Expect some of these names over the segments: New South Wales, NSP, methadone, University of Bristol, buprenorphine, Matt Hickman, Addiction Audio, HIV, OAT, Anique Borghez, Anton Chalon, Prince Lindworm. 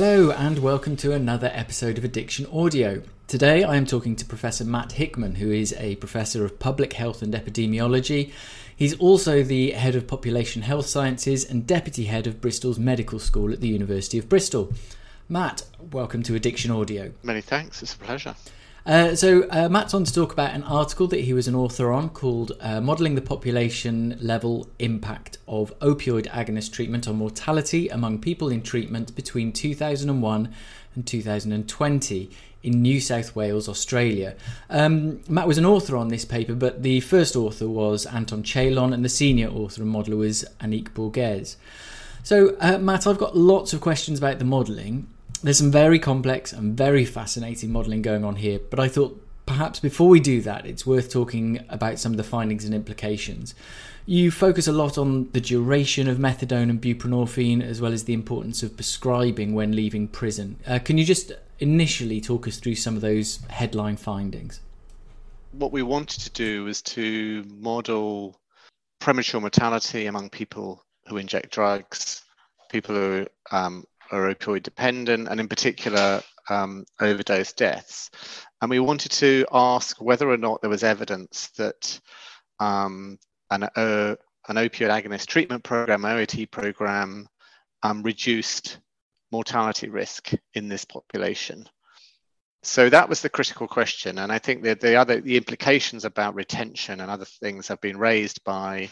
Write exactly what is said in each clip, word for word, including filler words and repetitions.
Hello and welcome to another episode of Addiction Audio. Today I am talking to Professor Matt Hickman, who is a Professor of Public Health and Epidemiology. He's also the Head of Population Health Sciences and Deputy Head of Bristol's Medical School at the University of Bristol. Matt, welcome to Addiction Audio. Many thanks, it's a pleasure. Uh, so uh, Matt's on to talk about an article that he was an author on called uh, Modelling the Population Level Impact of Opioid Agonist Treatment on Mortality Among People in Treatment Between two thousand one and two thousand twenty in New South Wales, Australia. Um, Matt was an author on this paper, but the first author was Anton Chalon and the senior author and modeller was Anique Borghez. So uh, Matt, I've got lots of questions about the modelling. There's some very complex and very fascinating modelling going on here, but I thought perhaps before we do that, it's worth talking about some of the findings and implications. You focus a lot on the duration of methadone and buprenorphine, as well as the importance of prescribing when leaving prison. Uh, can you just initially talk us through some of those headline findings? What we wanted to do was to model premature mortality among people who inject drugs, people who um, are opioid dependent, and in particular um, overdose deaths. And we wanted to ask whether or not there was evidence that um, an, uh, an opioid agonist treatment program, O A T program, um, reduced mortality risk in this population. So that was the critical question. And I think that the other the implications about retention and other things have been raised by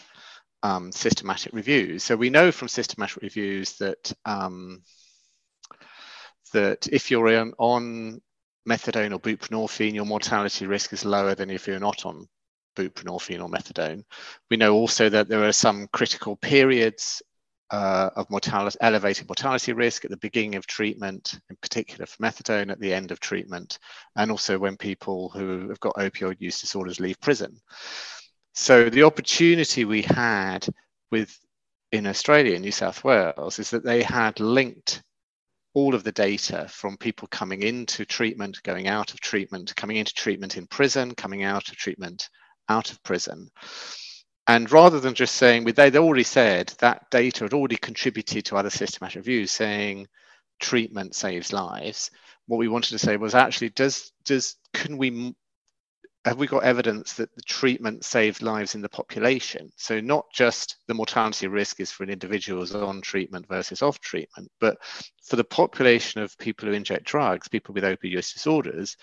um, systematic reviews. So we know from systematic reviews that um, that if you're on, on methadone or buprenorphine, your mortality risk is lower than if you're not on buprenorphine or methadone. We know also that there are some critical periods uh, of mortality, elevated mortality risk at the beginning of treatment, in particular for methadone, at the end of treatment, and also when people who have got opioid use disorders leave prison. So the opportunity we had with in Australia, New South Wales, is that they had linked all of the data from people coming into treatment, going out of treatment, coming into treatment in prison, coming out of treatment, out of prison. And rather than just saying, they already said that data had already contributed to other systematic reviews saying treatment saves lives. What we wanted to say was actually, does does can we have we got evidence that the treatment saved lives in the population? So not just the mortality risk is for an individual's on treatment versus off treatment, but for the population of people who inject drugs, people with opioid use disorders,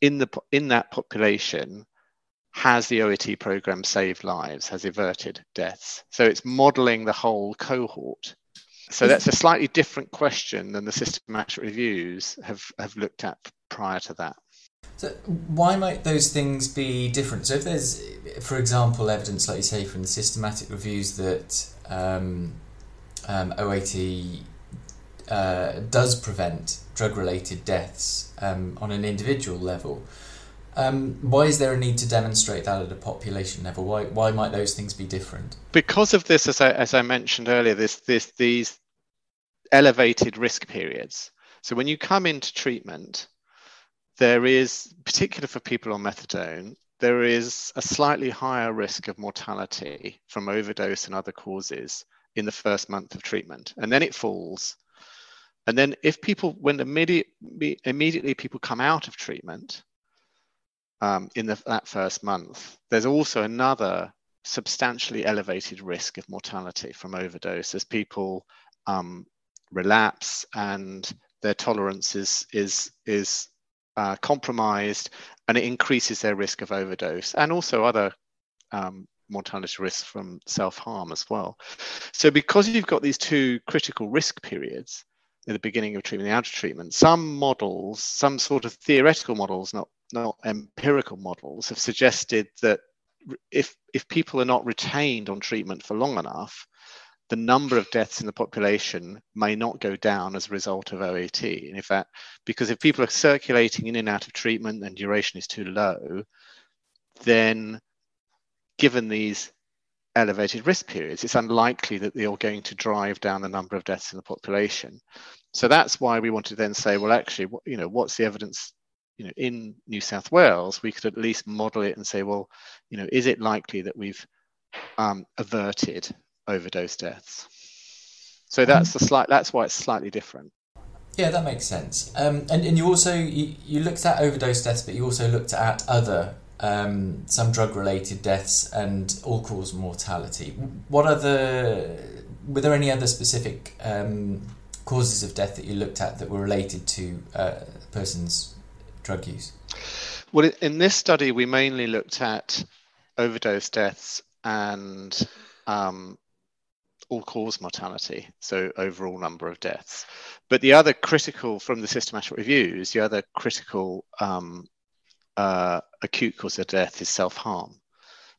in the in that population, has the O A T program saved lives, has averted deaths? So it's modeling the whole cohort. So that's a slightly different question than the systematic reviews have, have looked at prior to that. So why might those things be different? So if there's, for example, evidence, like you say, from the systematic reviews that um, um, O A T uh, does prevent drug-related deaths um, on an individual level, um, why is there a need to demonstrate that at a population level? Why why might those things be different? Because of this, as I as I mentioned earlier, this this these elevated risk periods. So when you come into treatment, there is, particularly for people on methadone, there is a slightly higher risk of mortality from overdose and other causes in the first month of treatment. And then it falls. And then if people, when immediately, immediately people come out of treatment um, in the, that first month, there's also another substantially elevated risk of mortality from overdose as people um, relapse and their tolerance is, is, is Uh, compromised, and it increases their risk of overdose and also other um, mortality risks from self-harm as well. So because you've got these two critical risk periods at the beginning of treatment and out of treatment, some models, some sort of theoretical models, not not empirical models, have suggested that if if people are not retained on treatment for long enough, the number of deaths in the population may not go down as a result of O A T. And in fact, because if people are circulating in and out of treatment and duration is too low, then given these elevated risk periods, it's unlikely that they are going to drive down the number of deaths in the population. So that's why we want to then say, well, actually, what, you know, what's the evidence? You know, in New South Wales, we could at least model it and say, well, you know, is it likely that we've um, averted overdose deaths? So that's the slight that's why it's slightly different. Yeah, that makes sense. Um, and, and you also, you, you looked at overdose deaths, but you also looked at other, um, some drug-related deaths and all-cause mortality. What other, were there any other specific um, causes of death that you looked at that were related to a uh, person's drug use? Well, in this study, we mainly looked at overdose deaths and um, all-cause mortality, so overall number of deaths. But the other critical from the systematic reviews, the other critical um, uh, acute cause of death is self-harm.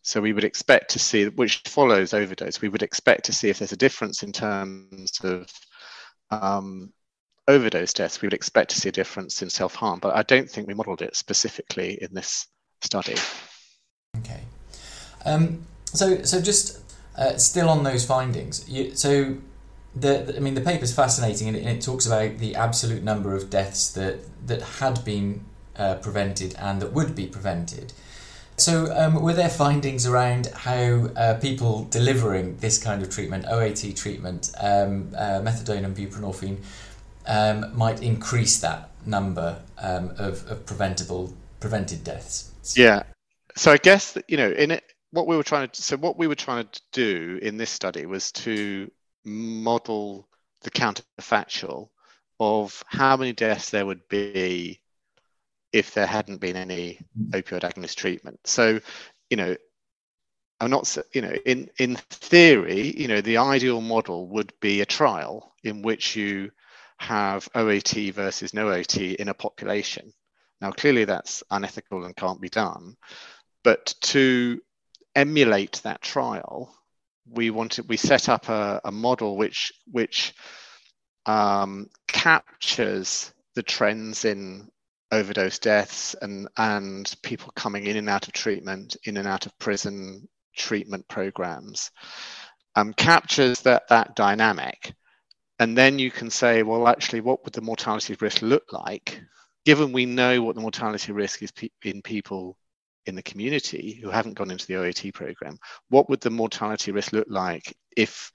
So we would expect to see, which follows overdose, we would expect to see if there's a difference in terms of um, overdose deaths, we would expect to see a difference in self-harm. But I don't think we modelled it specifically in this study. Okay. Um, so, so just... Uh, still on those findings, you, so the I mean the paper's fascinating, and it, and it talks about the absolute number of deaths that that had been uh, prevented and that would be prevented. So um, were there findings around how uh, people delivering this kind of treatment, O A T treatment, um, uh, methadone and buprenorphine, um, might increase that number um, of, of preventable prevented deaths? Yeah, so I guess that, you know, in it. What we were trying to, so what we were trying to do in this study was to model the counterfactual of how many deaths there would be if there hadn't been any opioid agonist treatment. So, you know, I'm not, you know, in, in theory, you know, the ideal model would be a trial in which you have O A T versus no O A T in a population. Now, clearly that's unethical and can't be done, but to emulate that trial, we wanted we set up a, a model which which um, captures the trends in overdose deaths and and people coming in and out of treatment, in and out of prison treatment programs, um, captures that that dynamic, and then you can say, well, actually, what would the mortality risk look like, given we know what the mortality risk is pe- in people in the community who haven't gone into the O A T program? What would the mortality risk look like if,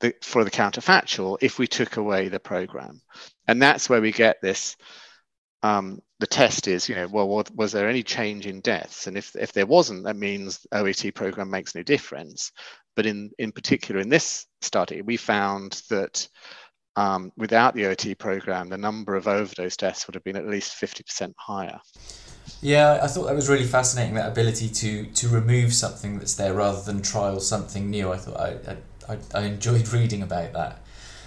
the, for the counterfactual, if we took away the program? And that's where we get this, um, the test is, you know, well, what, was there any change in deaths? And if if there wasn't, that means the O A T program makes no difference. But in, in particular, in this study, we found that um, without the O A T program, the number of overdose deaths would have been at least fifty percent higher. Yeah, I thought that was really fascinating, that ability to to remove something that's there rather than trial something new. I thought I I, I enjoyed reading about that.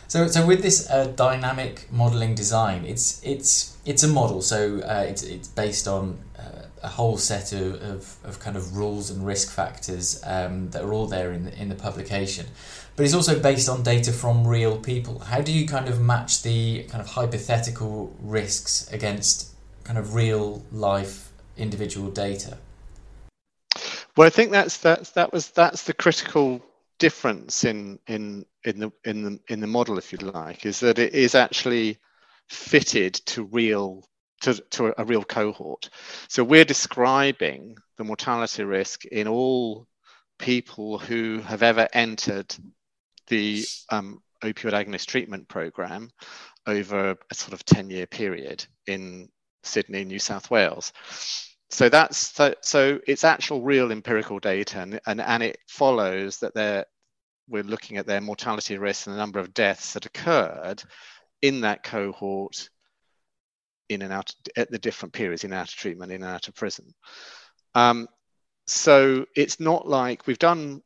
So so with this uh, dynamic modelling design, it's it's it's a model, so uh, it's it's based on uh, a whole set of, of, of kind of rules and risk factors um, that are all there in the, in the publication. But it's also based on data from real people. How do you kind of match the kind of hypothetical risks against kind of real life individual data? Well, I think that's that's that was that's the critical difference in in in the in the in the model, if you like, is that it is actually fitted to real to, to a real cohort. So we're describing the mortality risk in all people who have ever entered the um, opioid agonist treatment program over a sort of ten-year period in Sydney, New South Wales. So that's so, so it's actual real empirical data, and, and, and it follows that they're we're looking at their mortality risks and the number of deaths that occurred in that cohort in and out at the different periods, in and out of treatment, in and out of prison. Um, so it's not like we've done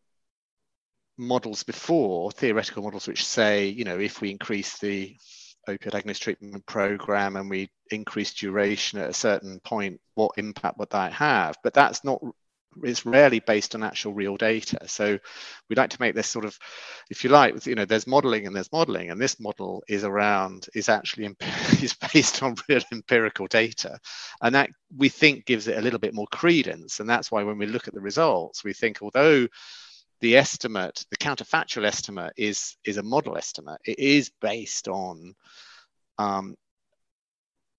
models before, theoretical models which say, you know, if we increase the opioid agonist treatment program and we increase duration at a certain point, what impact would that have? But that's not, it's rarely based on actual real data. So we like to make this sort of, if you like, you know, there's modeling and there's modeling, and this model is around, is actually is based on real empirical data. And that we think gives it a little bit more credence. And that's why when we look at the results, we think, although the estimate, the counterfactual estimate is is a model estimate, it is based on um,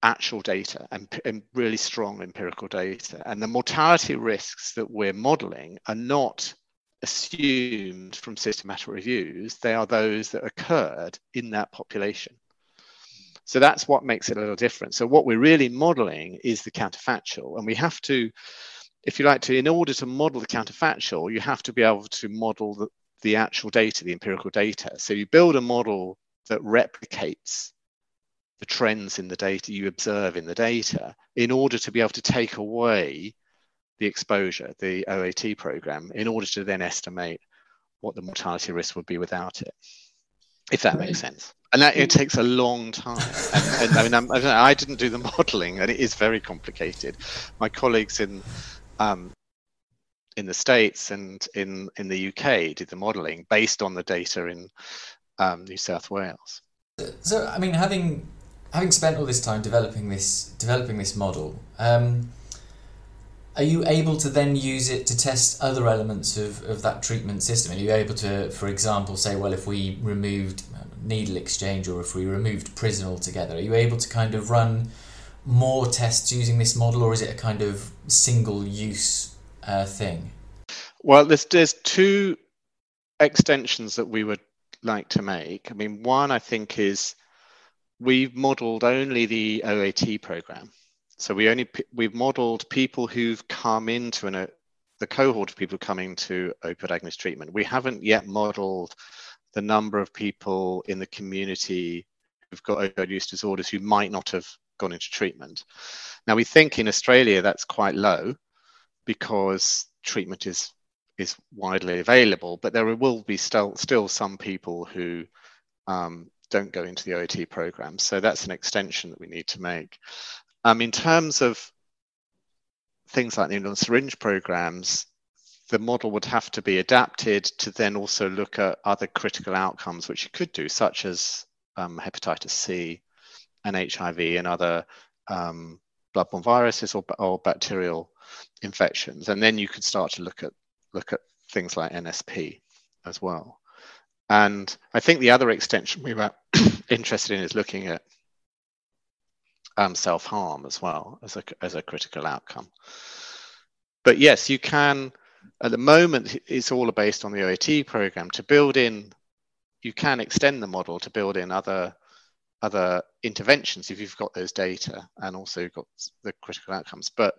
actual data and, and really strong empirical data. And the mortality risks that we're modeling are not assumed from systematic reviews. They are those that occurred in that population. So that's what makes it a little different. So what we're really modeling is the counterfactual. And we have to, if you like to, in order to model the counterfactual, you have to be able to model the, the actual data, the empirical data. So you build a model that replicates the trends in the data you observe in the data in order to be able to take away the exposure, the O A T program, in order to then estimate what the mortality risk would be without it, if that makes sense. And that it takes a long time. And, and I mean, I'm, I didn't do the modeling, and it is very complicated. My colleagues in um, in the States and in, in the U K did the modeling based on the data in um, New South Wales. So, I mean, having having spent all this time developing this developing this model, um, are you able to then use it to test other elements of, of that treatment system? Are you able to, for example, say, well, if we removed needle exchange or if we removed prison altogether, are you able to kind of run more tests using this model, or is it a kind of single-use uh, thing? Well, there's, there's two extensions that we would like to make. I mean, one, I think, is we've modelled only the O A T programme. So we only we've modelled people who've come into an, a, the cohort of people coming to opioid agonist treatment. We haven't yet modelled the number of people in the community who've got opioid use disorders who might not have gone into treatment. Now we think in Australia that's quite low because treatment is is widely available, but there will be still still some people who um, don't go into the O A T program. So that's an extension that we need to make. Um, in terms of things like the inline syringe programs, the model would have to be adapted to then also look at other critical outcomes, which you could do, such as um, hepatitis C and H I V and other um, bloodborne viruses or, or bacterial infections. And then you could start to look at look at things like N S P as well. And I think the other extension we were interested in is looking at Um, self-harm as well as a as a critical outcome. But yes, you can. At the moment, it's all based on the O A T program. To build in, you can extend the model to build in other other interventions if you've got those data and also you've got the critical outcomes. But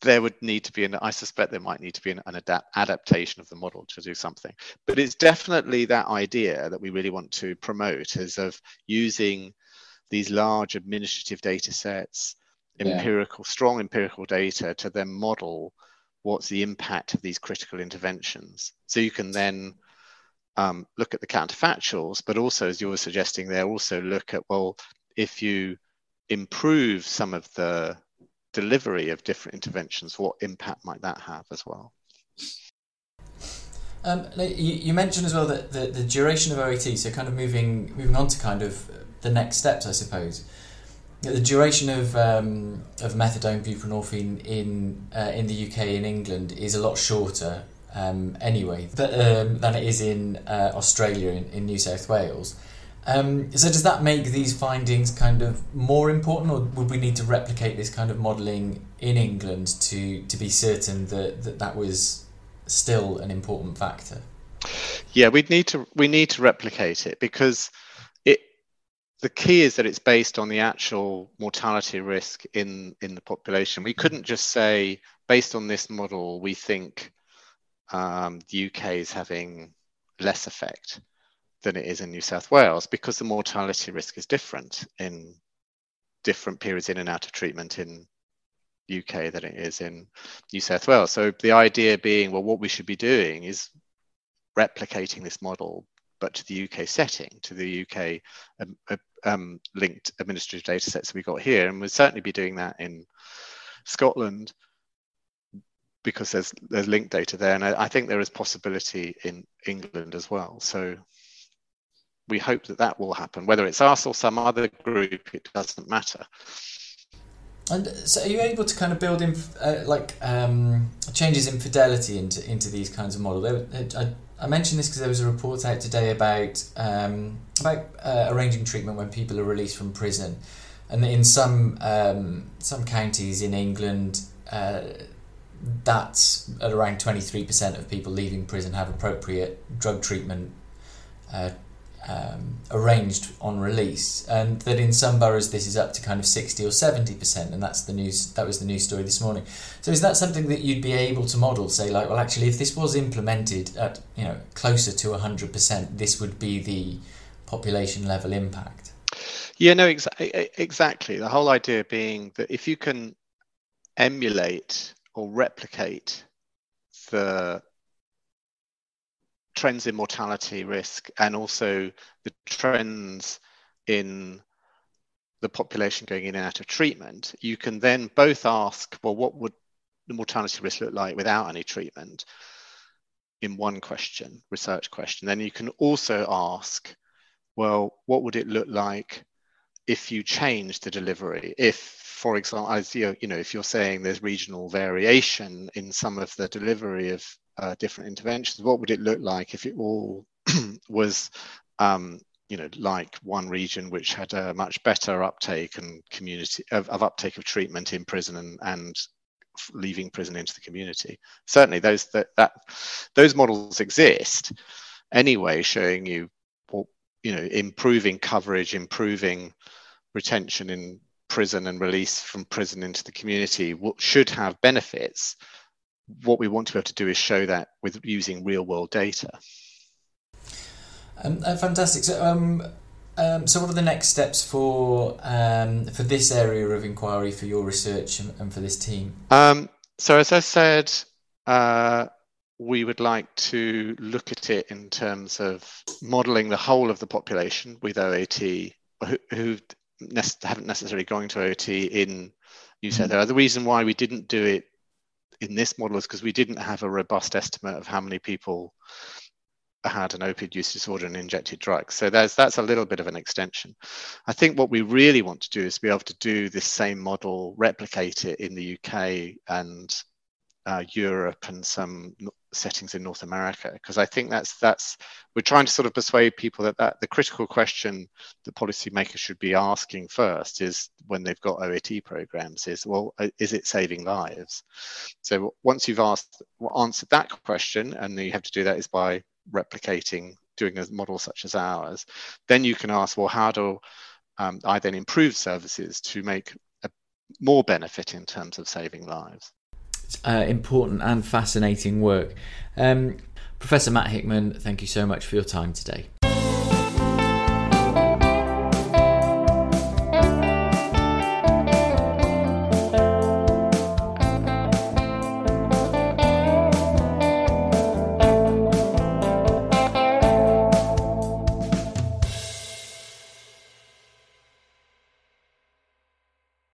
there would need to be an. I suspect there might need to be an, an adapt, adaptation of the model to do something. But it's definitely that idea that we really want to promote is of using these large administrative data sets, empirical, yeah. strong empirical data to then model what's the impact of these critical interventions. So you can then um, look at the counterfactuals, but also, as you were suggesting there, also look at, well, if you improve some of the delivery of different interventions, what impact might that have as well? Um, you, you mentioned as well that the, the duration of O A T, so kind of moving moving on to kind of the next steps, I suppose. The duration of um, of methadone, buprenorphine in uh, in the U K and England is a lot shorter um, anyway, but um, than it is in uh, Australia in, in New South Wales. Um, so does that make these findings kind of more important, or would we need to replicate this kind of modelling in England to to be certain that that, that was still an important factor? Yeah, we need to we need to replicate it because. The key is that it's based on the actual mortality risk in, in the population. We couldn't just say, based on this model, we think um, the U K is having less effect than it is in New South Wales because the mortality risk is different in different periods in and out of treatment in the U K than it is in New South Wales. So the idea being, well, what we should be doing is replicating this model, but to the U K setting, to the U K um, um, linked administrative data sets we got here. And we'll certainly be doing that in Scotland because there's there's linked data there. And I, I think there is possibility in England as well. So we hope that that will happen. Whether it's us or some other group, it doesn't matter. And so are you able to kind of build in uh, like um, changes in fidelity into, into these kinds of models? I, I mentioned this because there was a report out today about um, about uh, arranging treatment when people are released from prison, and in some um, some counties in England, uh, that's at around twenty-three percent of people leaving prison have appropriate drug treatment uh, um, arranged on release, and that in some boroughs this is up to kind of sixty or seventy percent, and that's the news that was the news story this morning. So is that something that you'd be able to model, say like, well, actually if this was implemented at, you know, closer to one hundred percent, this would be the population level impact? Yeah, no, ex- exactly. The whole idea being that if you can emulate or replicate the trends in mortality risk and also the trends in the population going in and out of treatment, you can then both ask, well, what would the mortality risk look like without any treatment in one question, research question. Then you can also ask, well, what would it look like if you change the delivery? If, for example, as you know, if you're saying there's regional variation in some of the delivery of uh, different interventions, what would it look like if it all was, um, you know, like one region which had a much better uptake and community of, of uptake of treatment in prison and, and leaving prison into the community? Certainly, those that, that those models exist anyway, showing you, you know, improving coverage, improving retention in prison and release from prison into the community what should have benefits. What we want to be able to do is show that with using real world data. Um, uh, fantastic. So, um, um, so what are the next steps for um, for this area of inquiry, for your research and, and for this team? Um, so as I said, uh, we would like to look at it in terms of modelling the whole of the population with O A T, who, who ne- haven't necessarily gone to O A T in New South Wales. The reason why we didn't do it in this model is because we didn't have a robust estimate of how many people had an opioid use disorder and injected drugs. So there's, that's a little bit of an extension. I think what we really want to do is be able to do this same model, replicate it in the U K and Uh, Europe and some settings in North America, because I think that's that's we're trying to sort of persuade people that, that the critical question the policymakers should be asking first is, when they've got O A T programs, is, well, is it saving lives? So once you've asked answered that question, and you have to do that is by replicating, doing a model such as ours, then you can ask, well, how do um, I then improve services to make a, more benefit in terms of saving lives? Uh, important and fascinating work. Um, Professor Matt Hickman, thank you so much for your time today.